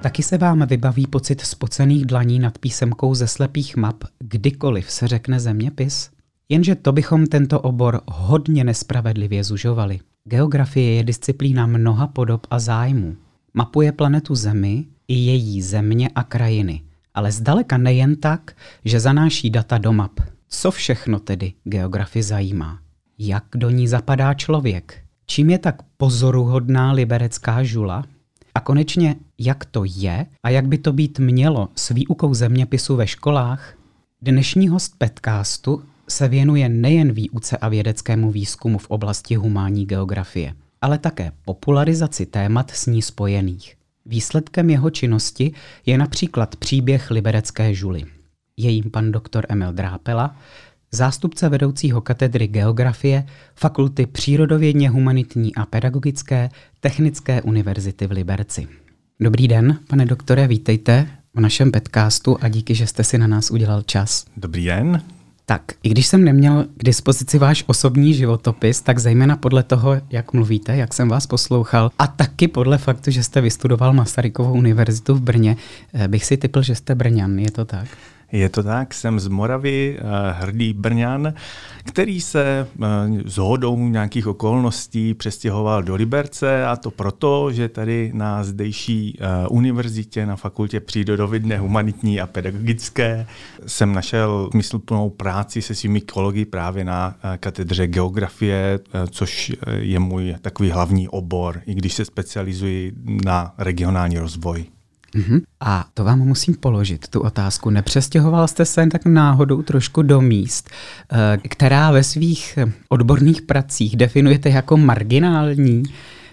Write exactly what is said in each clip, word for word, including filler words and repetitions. Taky se vám vybaví pocit spocených dlaní nad písemkou ze slepých map, kdykoliv se řekne zeměpis? Jenže to bychom tento obor hodně nespravedlivě zužovali. Geografie je disciplína mnoha podob a zájmů. Mapuje planetu Zemi i její země a krajiny. Ale zdaleka nejen tak, že zanáší data do map. Co všechno tedy geografii zajímá? Jak do ní zapadá člověk? Čím je tak pozoruhodná liberecká žula? A konečně, jak to je a jak by to být mělo s výukou zeměpisu ve školách? Dnešní host podcastu se věnuje nejen výuce a vědeckému výzkumu v oblasti humánní geografie, ale také popularizaci témat s ní spojených. Výsledkem jeho činnosti je například příběh liberecké žuly. Je jím pan doktor Emil Drápela, zástupce vedoucího katedry geografie Fakulty přírodovědně humanitní a pedagogické Technické univerzity v Liberci. Dobrý den, pane doktore, vítejte v našem podcastu a díky, že jste si na nás udělal čas. Dobrý den. Tak, i když jsem neměl k dispozici váš osobní životopis, tak zejména podle toho, jak mluvíte, jak jsem vás poslouchal, a taky podle faktu, že jste vystudoval Masarykovu univerzitu v Brně, bych si tipl, že jste Brňan, je to tak? Je to tak, jsem z Moravy, hrdý Brňan, který se shodou nějakých okolností přestěhoval do Liberce, a to proto, že tady na zdejší univerzitě na Fakultě přírodovědné, humanitní a pedagogické jsem našel smysluplnou práci se svými kolegy právě na katedře geografie, což je můj takový hlavní obor, i když se specializuji na regionální rozvoj. Uhum. A to vám musím položit, tu otázku. Nepřestěhoval jste se tak náhodou trošku do míst, která ve svých odborných pracích definujete jako marginální?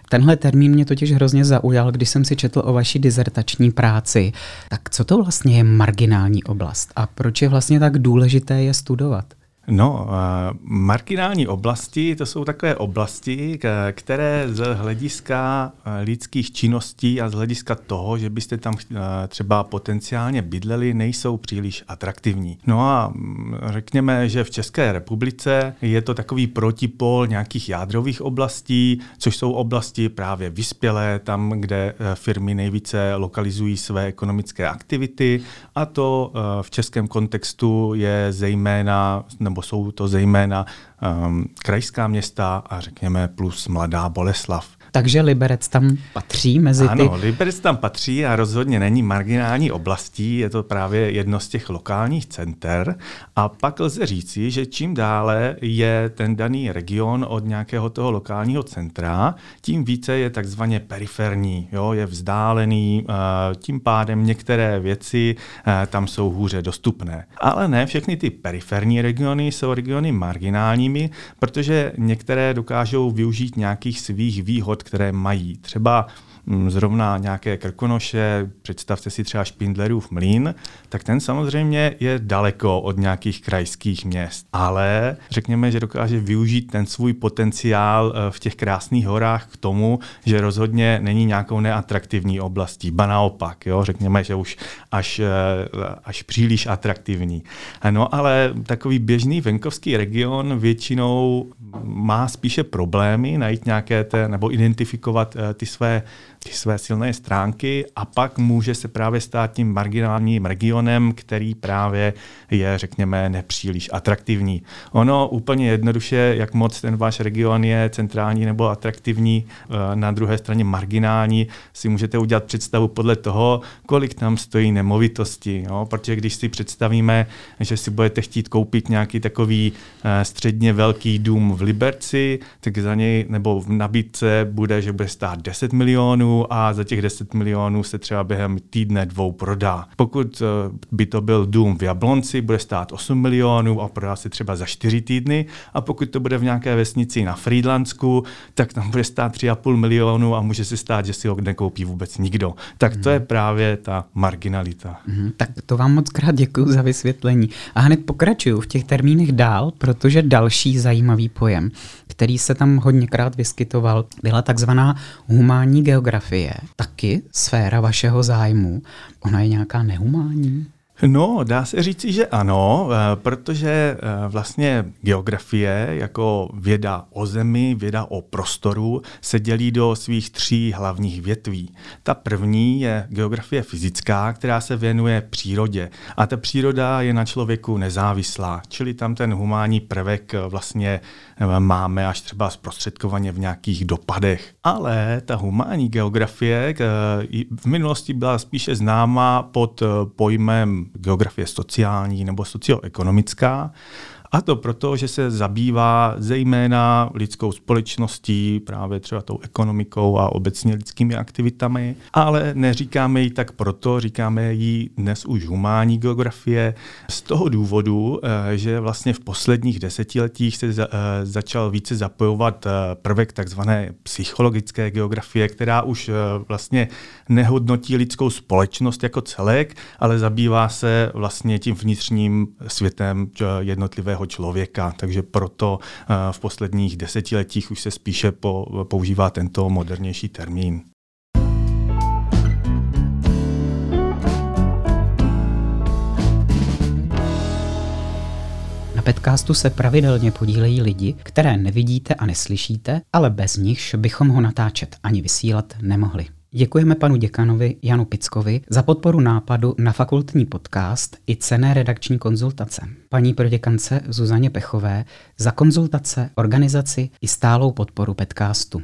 Tenhle termín mě totiž hrozně zaujal, když jsem si četl o vaší disertační práci. Tak co to vlastně je marginální oblast a proč je vlastně tak důležité je studovat? No, marginální oblasti, to jsou takové oblasti, které z hlediska lidských činností a z hlediska toho, že byste tam třeba potenciálně bydleli, nejsou příliš atraktivní. No a řekněme, že v České republice je to takový protipol nějakých jádrových oblastí, což jsou oblasti právě vyspělé, tam, kde firmy nejvíce lokalizují své ekonomické aktivity, a to v českém kontextu je zejména nebo jsou to zejména um, krajská města a řekněme plus Mladá Boleslav. Takže Liberec tam patří mezi ty... Ano, Liberec tam patří a rozhodně není marginální oblastí, je to právě jedno z těch lokálních center. A pak lze říci, že čím dále je ten daný region od nějakého toho lokálního centra, tím více je takzvaně periferní, jo, je vzdálený, tím pádem některé věci tam jsou hůře dostupné. Ale ne všechny ty periferní regiony jsou regiony marginálními, protože některé dokážou využít nějakých svých výhod, které mají. Třeba zrovna nějaké Krkonoše, představte si třeba Špindlerův Mlýn, tak ten samozřejmě je daleko od nějakých krajských měst. Ale řekněme, že dokáže využít ten svůj potenciál v těch krásných horách k tomu, že rozhodně není nějakou neatraktivní oblastí. Ba naopak, jo? Řekněme, že už až, až příliš atraktivní. No ale takový běžný venkovský region většinou má spíše problémy najít nějaké té, nebo identifikovat ty své ty své silné stránky, a pak může se právě stát tím marginálním regionem, který právě je, řekněme, nepříliš atraktivní. Ono úplně jednoduše, jak moc ten váš region je centrální nebo atraktivní, na druhé straně marginální, si můžete udělat představu podle toho, kolik tam stojí nemovitosti. Jo? Protože když si představíme, že si budete chtít koupit nějaký takový středně velký dům v Liberci, tak za něj nebo v nabídce bude, že bude stát deset milionů, milionů a za těch deset milionů se třeba během týdne dvou prodá. Pokud by to byl dům v Jablonci, bude stát osm milionů a prodá se třeba za čtyři týdny, a pokud to bude v nějaké vesnici na Frýdlandsku, tak tam bude stát tři a půl milionu a může se stát, že si ho nekoupí vůbec nikdo. Tak to je právě ta marginalita. Mm-hmm. Tak to vám moc krát děkuju za vysvětlení. A hned pokračuju v těch termínech dál, protože další zajímavý pojem, který se tam hodněkrát vyskytoval, byla takzvaná humánní geografie. Taky sféra vašeho zájmu. Ona je nějaká nehumánní? No, dá se říci, že ano, protože vlastně geografie jako věda o zemi, věda o prostoru se dělí do svých tří hlavních větví. Ta první je geografie fyzická, která se věnuje přírodě. A ta příroda je na člověku nezávislá, čili tam ten humánní prvek vlastně máme až třeba zprostředkovaně v nějakých dopadech. Ale ta humánní geografie v minulosti byla spíše známá pod pojmem geografie sociální nebo socioekonomická. A to proto, že se zabývá zejména lidskou společností, právě třeba tou ekonomikou a obecně lidskými aktivitami. Ale neříkáme ji tak proto, říkáme ji dnes už humánní geografie z toho důvodu, že vlastně v posledních desetiletích se začal více zapojovat prvek takzvané psychologické geografie, která už vlastně nehodnotí lidskou společnost jako celek, ale zabývá se vlastně tím vnitřním světem jednotlivého člověka, takže proto v posledních desetiletích už se spíše používá tento modernější termín. Na podcastu se pravidelně podílejí lidi, které nevidíte a neslyšíte, ale bez nichž bychom ho natáčet ani vysílat nemohli. Děkujeme panu děkanovi Janu Pickovi za podporu nápadu na fakultní podcast i cenné redakční konzultace. Paní proděkance Zuzaně Pechové za konzultace, organizaci i stálou podporu podcastu.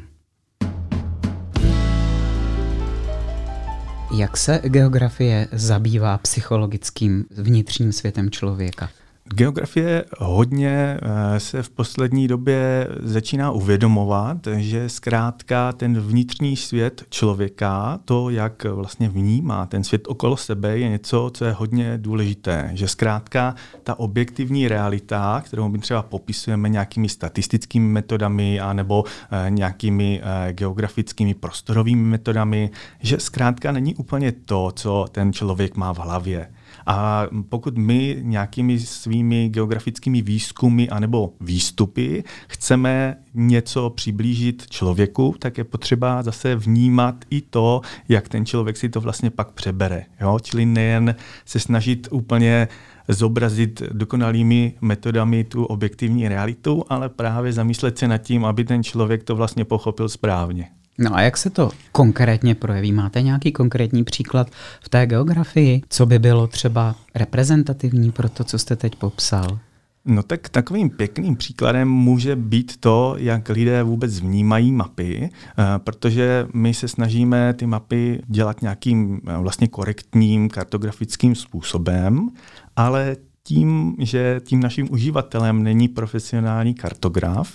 Jak se geografie zabývá psychologickým vnitřním světem člověka? Geografie hodně se v poslední době začíná uvědomovat, že zkrátka ten vnitřní svět člověka, to, jak vlastně vnímá ten svět okolo sebe, je něco, co je hodně důležité. Že zkrátka ta objektivní realita, kterou my třeba popisujeme nějakými statistickými metodami anebo nějakými geografickými prostorovými metodami, že zkrátka není úplně to, co ten člověk má v hlavě. A pokud my nějakými svými geografickými výzkumy anebo výstupy chceme něco přiblížit člověku, tak je potřeba zase vnímat i to, jak ten člověk si to vlastně pak přebere. Jo? Čili nejen se snažit úplně zobrazit dokonalými metodami tu objektivní realitu, ale právě zamyslet se nad tím, aby ten člověk to vlastně pochopil správně. No a jak se to konkrétně projeví? Máte nějaký konkrétní příklad v té geografii, co by bylo třeba reprezentativní pro to, co jste teď popsal? No tak takovým pěkným příkladem může být to, jak lidé vůbec vnímají mapy, protože my se snažíme ty mapy dělat nějakým vlastně korektním kartografickým způsobem, ale tím, že tím naším uživatelem není profesionální kartograf,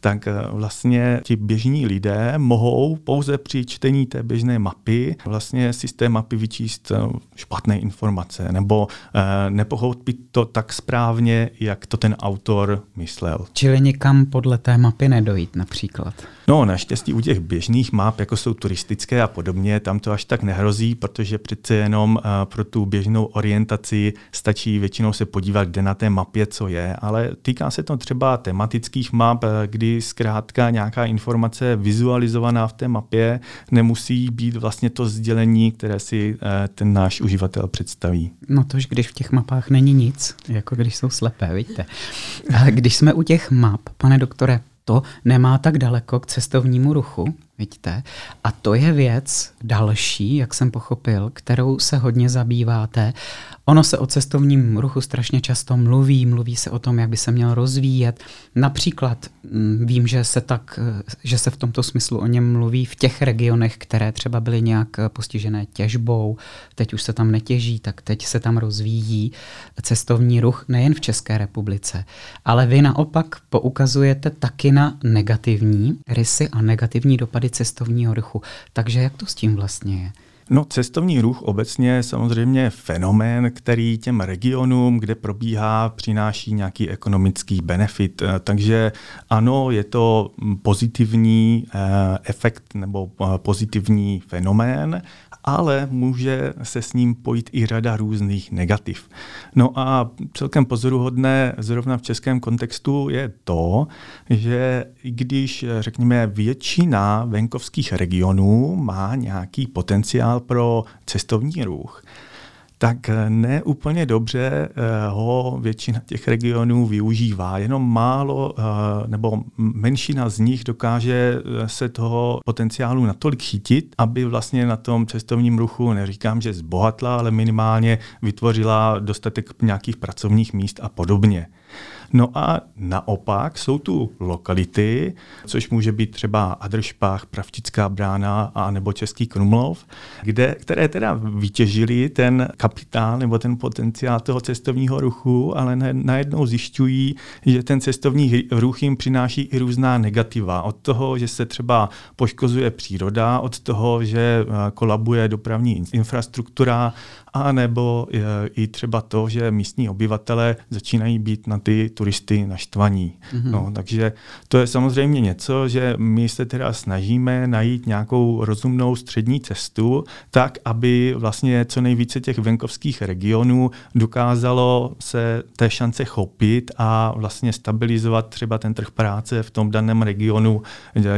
tak vlastně ti běžní lidé mohou pouze při čtení té běžné mapy vlastně si z té mapy vyčíst špatné informace nebo nepochopit to tak správně, jak to ten autor myslel. Čili nikam podle té mapy nedojít například? No, naštěstí u těch běžných map, jako jsou turistické a podobně, tam to až tak nehrozí, protože přece jenom pro tu běžnou orientaci stačí většinou se podívat, kde na té mapě co je, ale týká se to třeba tematických map, kdy zkrátka nějaká informace vizualizovaná v té mapě nemusí být vlastně to sdělení, které si ten náš uživatel představí. No tož, když v těch mapách není nic, jako když jsou slepé, vidíte. Ale když jsme u těch map, pane doktore, to nemá tak daleko k cestovnímu ruchu, vidíte. A to je věc další, jak jsem pochopil, kterou se hodně zabýváte. Ono se o cestovním ruchu strašně často mluví, mluví se o tom, jak by se měl rozvíjet. Například vím, že se, tak, že se v tomto smyslu o něm mluví v těch regionech, které třeba byly nějak postižené těžbou, teď už se tam netěží, tak teď se tam rozvíjí cestovní ruch nejen v České republice. Ale vy naopak poukazujete taky na negativní rysy a negativní dopady oblasti cestovního ruchu. Takže jak to s tím vlastně je? No, cestovní ruch obecně je samozřejmě fenomén, který těm regionům, kde probíhá, přináší nějaký ekonomický benefit. Takže ano, je to pozitivní efekt nebo pozitivní fenomén, ale může se s ním pojít i řada různých negativ. No a celkem pozoruhodné zrovna v českém kontextu je to, že i když, řekněme, většina venkovských regionů má nějaký potenciál pro cestovní ruch, tak ne úplně dobře ho většina těch regionů využívá. Jenom málo nebo menšina z nich dokáže se toho potenciálu natolik chytit, aby vlastně na tom cestovním ruchu, neříkám, že zbohatla, ale minimálně vytvořila dostatek nějakých pracovních míst a podobně. No a naopak jsou tu lokality, což může být třeba Adršpach, Pravčická brána a nebo Český Krumlov, kde, které teda vytěžili ten kapitál nebo ten potenciál toho cestovního ruchu, ale najednou zjišťují, že ten cestovní ruch jim přináší i různá negativa. Od toho, že se třeba poškozuje příroda, od toho, že kolabuje dopravní infrastruktura, a nebo i třeba to, že místní obyvatelé začínají být na ty turisty naštvaní. Mm-hmm. No, takže to je samozřejmě něco, že my se teda snažíme najít nějakou rozumnou střední cestu, tak, aby vlastně co nejvíce těch venkovských regionů dokázalo se té šance chopit a vlastně stabilizovat třeba ten trh práce v tom daném regionu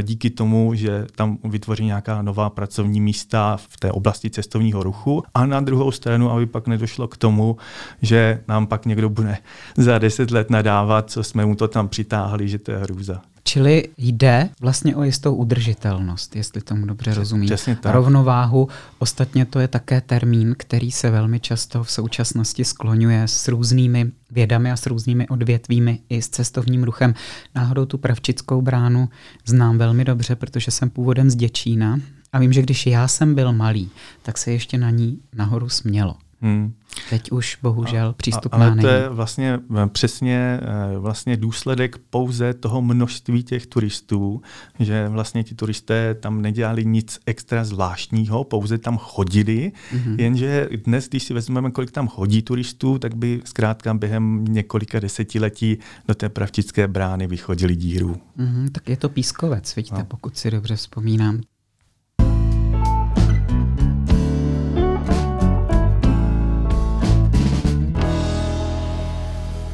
díky tomu, že tam vytvoří nějaká nová pracovní místa v té oblasti cestovního ruchu. A na druhou stranu, aby pak nedošlo k tomu, že nám pak někdo bude za deset let nadávat, co jsme mu to tam přitáhli, že to je hrůza. Čili jde vlastně o jistou udržitelnost, jestli tomu dobře rozumím. Přesně tak. Rovnováhu. Ostatně to je také termín, který se velmi často v současnosti skloňuje s různými vědami a s různými odvětvími i s cestovním ruchem. Náhodou tu Pravčickou bránu znám velmi dobře, protože jsem původem z Děčína. A vím, že když já jsem byl malý, tak se ještě na ní nahoru smělo. Hmm. Teď už bohužel přístupná není. Ale to je vlastně přesně vlastně důsledek pouze toho množství těch turistů, že vlastně ti turisté tam nedělali nic extra zvláštního, pouze tam chodili, mm-hmm. jenže dnes, když si vezmeme, kolik tam chodí turistů, tak by zkrátka během několika desetiletí do té Pravčické brány vychodili díru. Mm-hmm, tak je to pískovec, vidíte, no. Pokud si dobře vzpomínám.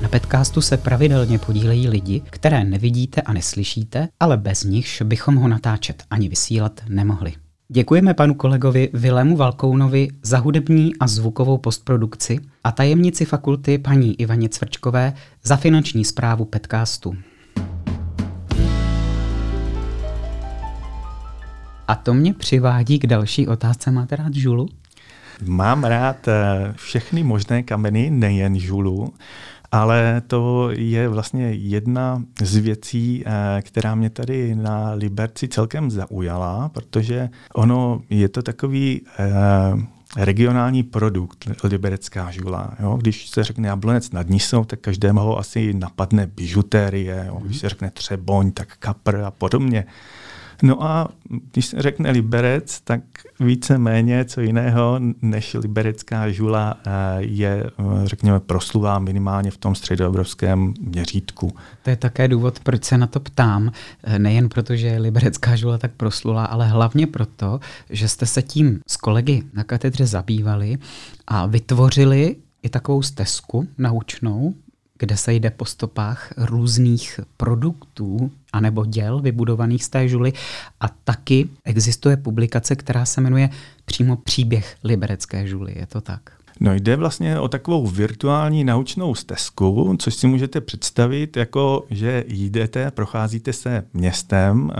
V podcastu se pravidelně podílejí lidi, které nevidíte a neslyšíte, ale bez nichž bychom ho natáčet ani vysílat nemohli. Děkujeme panu kolegovi Vilému Valkounovi za hudební a zvukovou postprodukci a tajemnici fakulty paní Ivaně Cvrčkové za finanční správu podcastu. A to mě přivádí k další otázce. Máte rád žulu? Mám rád všechny možné kameny, nejen žulu. Ale to je vlastně jedna z věcí, která mě tady na Liberci celkem zaujala, protože ono je to takový regionální produkt, liberecká žula. Jo? Když se řekne Jablonec nad Nisou, tak každému asi napadne bižuterie, jo? Když se řekne Třeboň, tak kapr a podobně. No a když se řekne Liberec, tak víceméně co jiného než liberecká žula je, řekněme, proslulá minimálně v tom středoevropském měřítku. To je také důvod, proč se na to ptám. Nejen proto, že je liberecká žula tak proslulá, ale hlavně proto, že jste se tím s kolegy na katedře zabývali a vytvořili i takovou stezku naučnou, kde se jde po stopách různých produktů anebo děl vybudovaných z té žuly. A taky existuje publikace, která se jmenuje přímo Příběh liberecké žuly. Je to tak? No, jde vlastně o takovou virtuální naučnou stezku, což si můžete představit, jako že jdete, procházíte se městem,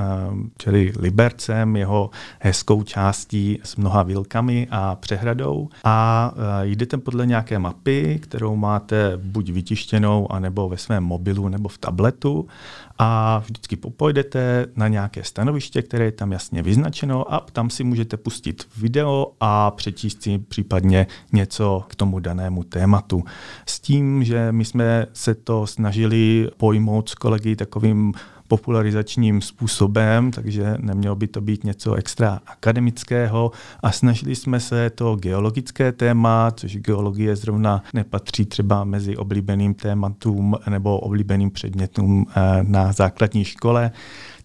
čili Libercem, jeho hezkou částí s mnoha vilkami a přehradou, a jdete podle nějaké mapy, kterou máte buď vytištěnou, anebo ve svém mobilu, nebo v tabletu, a vždycky popojdete na nějaké stanoviště, které je tam jasně vyznačeno, a tam si můžete pustit video a přečíst si případně něco něco k tomu danému tématu. S tím, že my jsme se to snažili pojmout s kolegy takovým popularizačním způsobem, takže nemělo by to být něco extra akademického a snažili jsme se to geologické téma, což geologie zrovna nepatří třeba mezi oblíbeným tématům nebo oblíbeným předmětům na základní škole,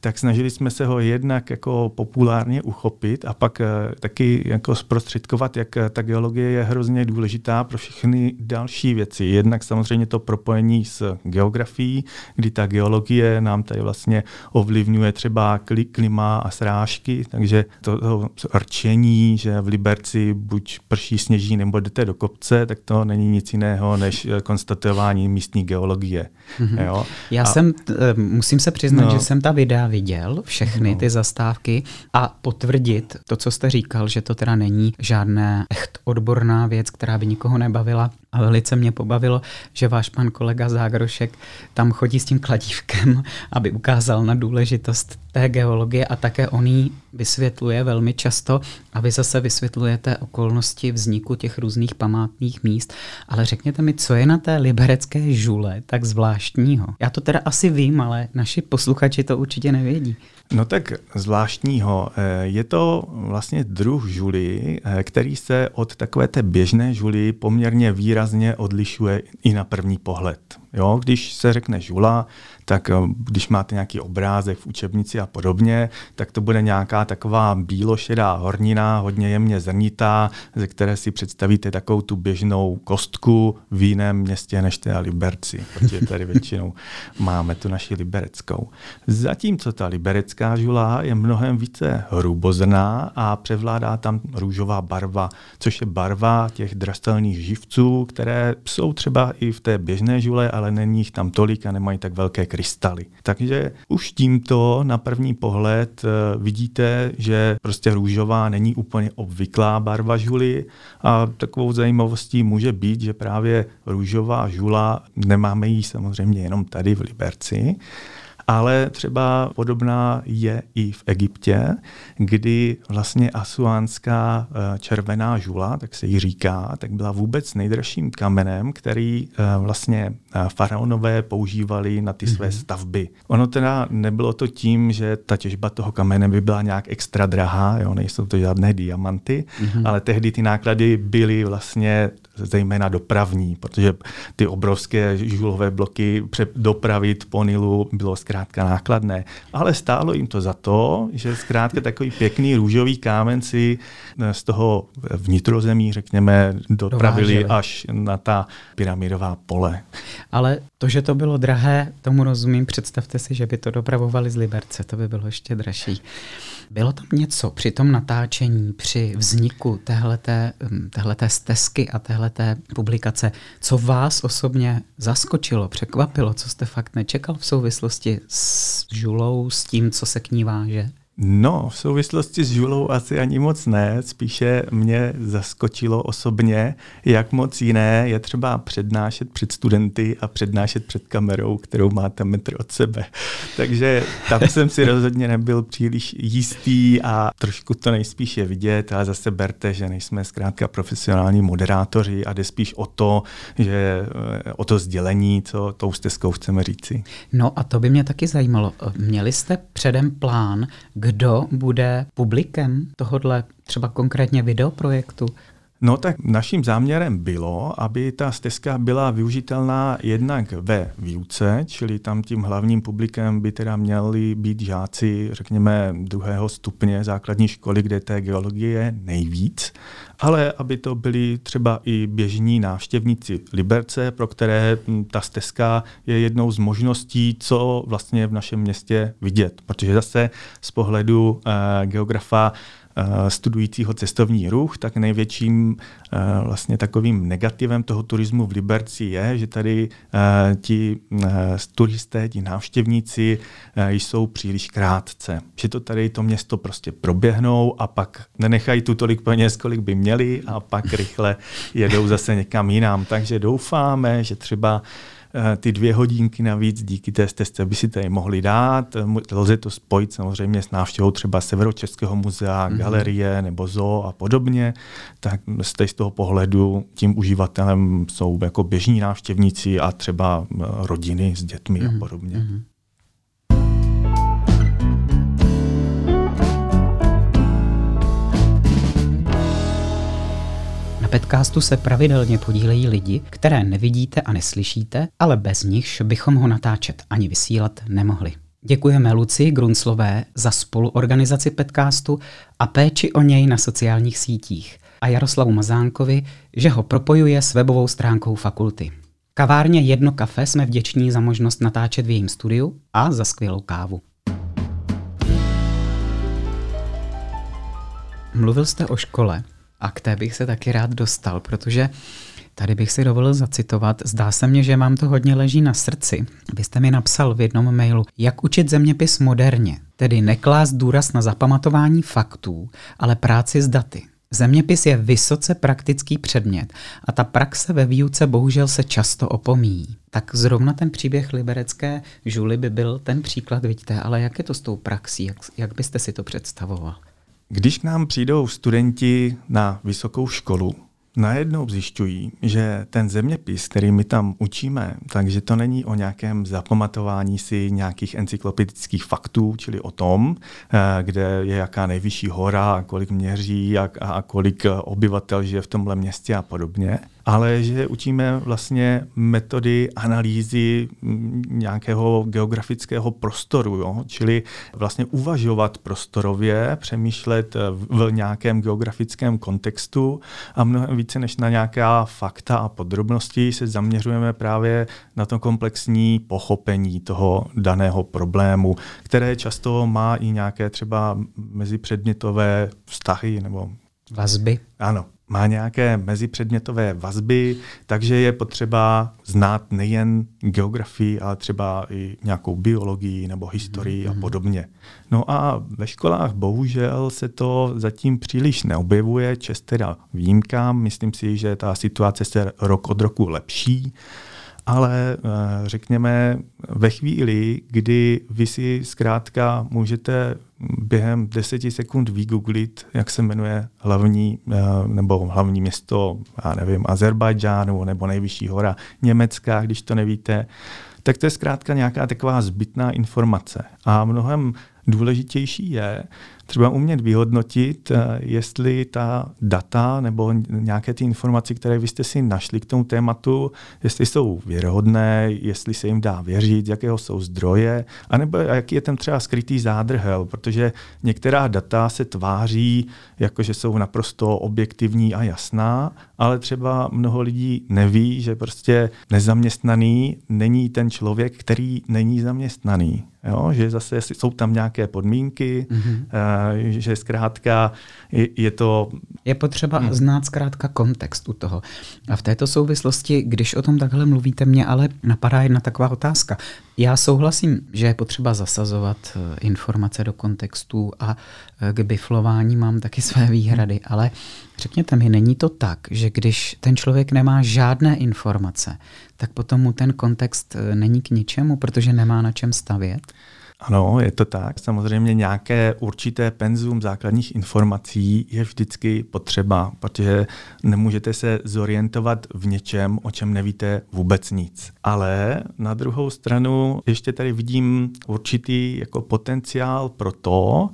tak snažili jsme se ho jednak jako populárně uchopit a pak taky jako zprostředkovat, jak ta geologie je hrozně důležitá pro všechny další věci. Jednak samozřejmě to propojení s geografií, kdy ta geologie nám tady vlastně ovlivňuje třeba klima a srážky, takže to, to rčení, že v Liberci buď prší, sněží nebo jdete do kopce, tak to není nic jiného než konstatování místní geologie. Mm-hmm. Jo? Já a, jsem, musím se přiznat, no, že jsem ta videa viděl všechny ty zastávky a potvrdit to, co jste říkal, že to teda není žádná echt odborná věc, která by nikoho nebavila. A velice mě pobavilo, že váš pan kolega Zágrošek tam chodí s tím kladívkem, aby ukázal na důležitost té geologie a také on ji vysvětluje velmi často a vy zase vysvětlujete okolnosti vzniku těch různých památných míst. Ale řekněte mi, co je na té liberecké žule tak zvláštního? Já to teda asi vím, ale naši posluchači to určitě nevědí. No tak zvláštního. Je to vlastně druh žuly, který se od takové té běžné žuly poměrně výrazně odlišuje i na první pohled. Jo, když se řekne žula, tak když máte nějaký obrázek v učebnici a podobně, tak to bude nějaká taková bílošedá hornina, hodně jemně zrnitá, ze které si představíte takovou tu běžnou kostku v jiném městě než té Liberci, protože tady většinou máme tu naši libereckou. Zatímco ta liberecká žula je mnohem více hrubozrná a převládá tam růžová barva, což je barva těch draselných živců, které jsou třeba i v té běžné žule, ale není jich tam tolik a nemají tak velké krystaly. Takže už tímto na první pohled vidíte, že prostě růžová není úplně obvyklá barva žuly a takovou zajímavostí může být, že právě růžová žula, nemáme ji samozřejmě jenom tady v Liberci, ale třeba podobná je i v Egyptě, kdy vlastně asuánská červená žula, tak se jí říká, tak byla vůbec nejdražším kamenem, který vlastně faraonové používali na ty své stavby. Ono teda nebylo to tím, že ta těžba toho kamene by byla nějak extra drahá, jo, nejsou to žádné diamanty, mm-hmm. ale tehdy ty náklady byly vlastně zejména dopravní, protože ty obrovské žulové bloky dopravit po Nilu bylo zkrátka nákladné. Ale stálo jim to za to, že zkrátka takový pěkný růžový kámen si z toho vnitrozemí, řekněme, dopravili dovážili až na ta pyramidová pole. Ale to, že to bylo drahé, tomu rozumím. Představte si, že by to dopravovali z Liberce, to by bylo ještě dražší. Bylo tam něco při tom natáčení, při vzniku téhleté, téhleté stezky a téhleté publikace, co vás osobně zaskočilo, překvapilo, co jste fakt nečekal v souvislosti s žulou, s tím, co se k ní váže? No, v souvislosti s žulou asi ani moc ne, spíše mě zaskočilo osobně, jak moc jiné je třeba přednášet před studenty a přednášet před kamerou, kterou máte metr od sebe. Takže tam jsem si rozhodně nebyl příliš jistý a trošku to nejspíš je vidět, ale zase berte, že nejsme zkrátka profesionální moderátoři a jde spíš o to, že o to sdělení, co tou stezkou chceme říci. No a to by mě taky zajímalo. Měli jste předem plán, kdo bude publikem tohodle třeba konkrétně videoprojektu? No tak naším záměrem bylo, aby ta stezka byla využitelná jednak ve výuce, čili tam tím hlavním publikem by teda měli být žáci, řekněme, druhého stupně základní školy, kde té geologie je nejvíc, ale aby to byli třeba i běžní návštěvníci Liberce, pro které ta stezka je jednou z možností, co vlastně v našem městě vidět. Protože zase z pohledu eh, geografa studujícího cestovní ruch, tak největším vlastně takovým negativem toho turismu v Liberci je, že tady ti turisté, ti návštěvníci jsou příliš krátce. Že to tady to město prostě proběhnou a pak nenechají tu tolik peněz, kolik by měli a pak rychle jedou zase někam jinam. Takže doufáme, že třeba ty dvě hodinky navíc díky té stezce by si tady mohli dát. Lze to spojit samozřejmě s návštěvou třeba Severočeského muzea, mm-hmm. galerie nebo zoo a podobně. Tak z toho pohledu tím uživatelem jsou jako běžní návštěvníci a třeba rodiny s dětmi mm-hmm. a podobně. Mm-hmm. V podcastu se pravidelně podílejí lidi, které nevidíte a neslyšíte, ale bez nichž bychom ho natáčet ani vysílat nemohli. Děkujeme Lucii Grunclové za spoluorganizaci podcastu a péči o něj na sociálních sítích a Jaroslavu Mazánkovi, že ho propojuje s webovou stránkou fakulty. Kavárně Jedno kafe jsme vděční za možnost natáčet v jejím studiu a za skvělou kávu. Mluvil jste o škole. A k té bych se taky rád dostal, protože tady bych si dovolil zacitovat. Zdá se mně, že vám to hodně leží na srdci. Vy jste mi napsal v jednom mailu, jak učit zeměpis moderně, tedy neklást důraz na zapamatování faktů, ale práci s daty. Zeměpis je vysoce praktický předmět a ta praxe ve výuce bohužel se často opomíjí. Tak zrovna ten příběh liberecké žuly by byl ten příklad, vidíte, ale jak je to s tou praxí, jak, jak byste si to představoval? Když k nám přijdou studenti na vysokou školu, najednou zjišťují, že ten zeměpis, který my tam učíme, takže to není o nějakém zapamatování si nějakých encyklopedických faktů, čili o tom, kde je jaká nejvyšší hora, kolik měří a kolik obyvatel žije v tomhle městě a podobně, ale že učíme vlastně metody analýzy nějakého geografického prostoru, jo? Čili vlastně uvažovat prostorově, přemýšlet v nějakém geografickém kontextu a mnohem více než na nějaká fakta a podrobnosti se zaměřujeme právě na to komplexní pochopení toho daného problému, které často má i nějaké třeba mezipředmětové vztahy nebo vazby. Ano. Má nějaké mezipředmětové vazby, takže je potřeba znát nejen geografii, ale třeba i nějakou biologii nebo historii a podobně. No a ve školách bohužel se to zatím příliš neobjevuje, čest teda výjimkám. Myslím si, že ta situace se rok od roku lepší, ale řekněme ve chvíli, kdy vy si zkrátka můžete během deseti sekund vygooglit, jak se jmenuje hlavní nebo hlavní město, já nevím, Azerbajdžánu nebo nejvyšší hora Německa, když to nevíte, tak to je zkrátka nějaká taková zbytná informace. A mnohem důležitější je třeba umět vyhodnotit, jestli ta data nebo nějaké ty informace, které vy jste si našli k tomu tématu, jestli jsou věrohodné, jestli se jim dá věřit, jakého jsou zdroje, anebo jaký je tam třeba skrytý zádrhel, protože některá data se tváří, jakože jsou naprosto objektivní a jasná, ale třeba mnoho lidí neví, že prostě nezaměstnaný není ten člověk, který není zaměstnaný. Jo? Že zase jsou tam nějaké podmínky, mm-hmm. že zkrátka je, je to... Je potřeba hmm. znát zkrátka kontext u toho. A v této souvislosti, když o tom takhle mluvíte, mě ale napadá jedna taková otázka. Já souhlasím, že je potřeba zasazovat informace do kontextu a k biflování mám taky své výhrady, ale řekněte mi, není to tak, že když ten člověk nemá žádné informace, tak potom mu ten kontext není k ničemu, protože nemá na čem stavět? Ano, je to tak. Samozřejmě nějaké určité penzum základních informací je vždycky potřeba, protože nemůžete se zorientovat v něčem, o čem nevíte vůbec nic. Ale na druhou stranu ještě tady vidím určitý jako potenciál pro to,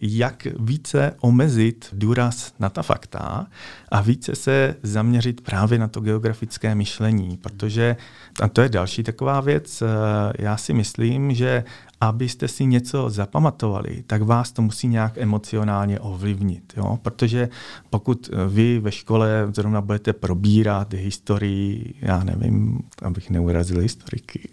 jak více omezit důraz na ta fakta a více se zaměřit právě na to geografické myšlení, protože, a to je další taková věc, já si myslím, že abyste si něco zapamatovali, tak vás to musí nějak emocionálně ovlivnit, jo? Protože pokud vy ve škole zrovna budete probírat historii, já nevím, abych neurazil historiky,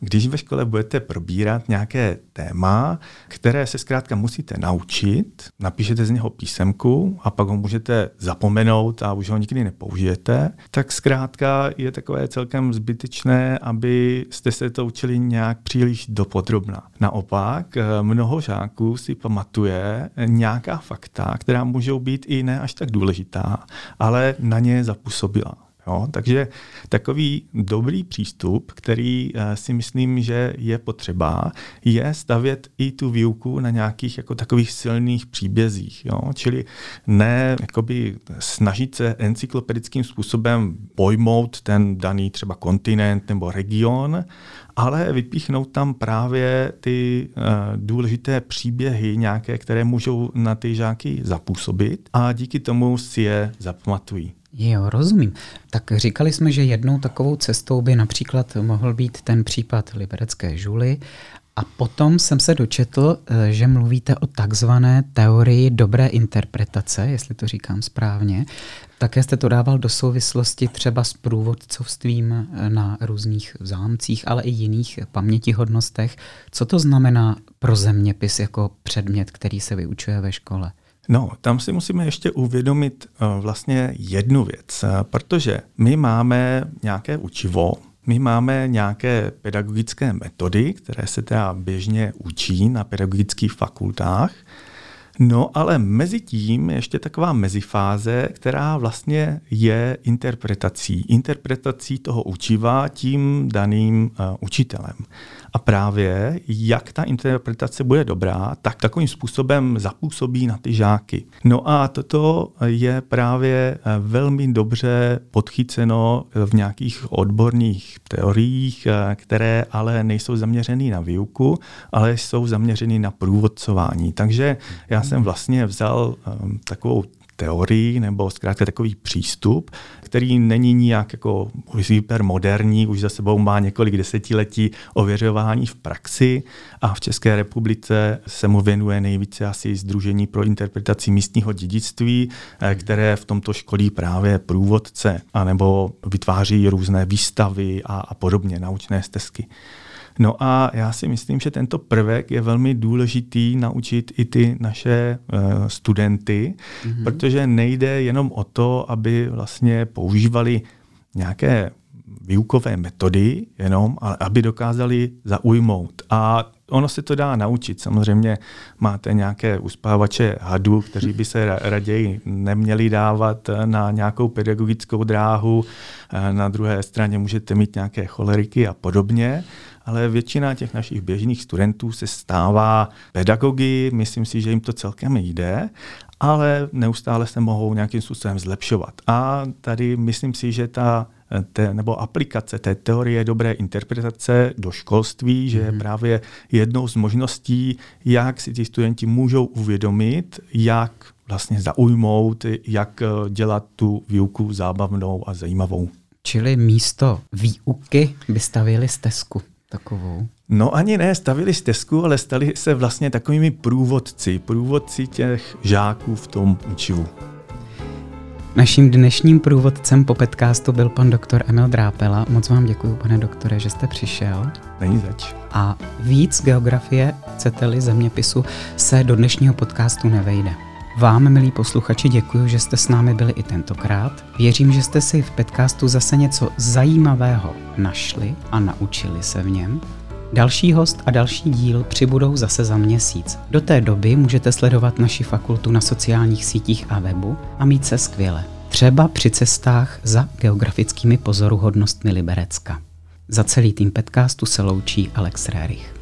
když ve škole budete probírat nějaké téma, které se zkrátka musíte naučit, napíšete z něho písemku a pak ho můžete zapomenout a už ho nikdy nepoužijete, tak zkrátka je takové celkem zbytečné, abyste se to učili nějak příliš dopodrobna. Naopak, mnoho žáků si pamatuje nějaká fakta, která můžou být i ne až tak důležitá, ale na ně zapůsobila. Jo, takže takový dobrý přístup, který si myslím, že je potřeba, je stavět i tu výuku na nějakých jako takových silných příbězích. Jo? Čili ne jakoby snažit se encyklopedickým způsobem pojmout ten daný třeba kontinent nebo region, ale vypíchnout tam právě ty uh, důležité příběhy nějaké, které můžou na ty žáky zapůsobit a díky tomu si je zapamatují. Jo, rozumím. Tak říkali jsme, že jednou takovou cestou by například mohl být ten případ liberecké žuly a potom jsem se dočetl, že mluvíte o takzvané teorii dobré interpretace, jestli to říkám správně. Také jste to dával do souvislosti třeba s průvodcovstvím na různých zámcích, ale i jiných pamětihodnostech. Co to znamená pro zeměpis jako předmět, který se vyučuje ve škole? No, tam si musíme ještě uvědomit vlastně jednu věc, protože my máme nějaké učivo, my máme nějaké pedagogické metody, které se teda běžně učí na pedagogických fakultách, no ale mezi tím ještě taková mezifáze, která vlastně je interpretací. Interpretací toho učiva tím daným uh, učitelem. A právě jak ta interpretace bude dobrá, tak takovým způsobem zapůsobí na ty žáky. No a toto je právě velmi dobře podchyceno v nějakých odborných teoriích, které ale nejsou zaměřeny na výuku, ale jsou zaměřeny na průvodcování. Takže já jsem vlastně vzal um, takovou teorii nebo zkrátka takový přístup, který není nijak jako hypermoderní, už za sebou má několik desetiletí ověřování v praxi a v České republice se mu věnuje nejvíce asi Sdružení pro interpretaci místního dědictví, které v tomto školí právě průvodce anebo vytváří různé výstavy a, a podobně, naučné stezky. No a já si myslím, že tento prvek je velmi důležitý naučit i ty naše uh, studenty, mm-hmm. protože nejde jenom o to, aby vlastně používali nějaké výukové metody, jenom, ale aby dokázali zaujmout. A ono se to dá naučit. Samozřejmě máte nějaké uspávače hadů, kteří by se raději neměli dávat na nějakou pedagogickou dráhu. Na druhé straně můžete mít nějaké choleriky a podobně. Ale většina těch našich běžných studentů se stává pedagogy, myslím si, že jim to celkem jde, ale neustále se mohou nějakým způsobem zlepšovat. A tady myslím si, že ta te, nebo aplikace té teorie dobré interpretace do školství, že je právě jednou z možností, jak si ti studenti můžou uvědomit, jak vlastně zaujmout, jak dělat tu výuku zábavnou a zajímavou. Čili místo výuky by stavěli stezku. Takovou. No ani ne, stavili stezku, ale stali se vlastně takovými průvodci, průvodci těch žáků v tom učivu. Naším dnešním průvodcem po podcastu byl pan doktor Emil Drápela. Moc vám děkuji, pane doktore, že jste přišel. Není zač. A víc geografie, chcete-li zeměpisu, se do dnešního podcastu nevejde. Vám, milí posluchači, děkuji, že jste s námi byli i tentokrát. Věřím, že jste si v podcastu zase něco zajímavého našli a naučili se v něm. Další host a další díl přibudou zase za měsíc. Do té doby můžete sledovat naši fakultu na sociálních sítích a webu a mít se skvěle. Třeba při cestách za geografickými pozoruhodnostmi Liberecka. Za celý tým podcastu se loučí Alex Rerich.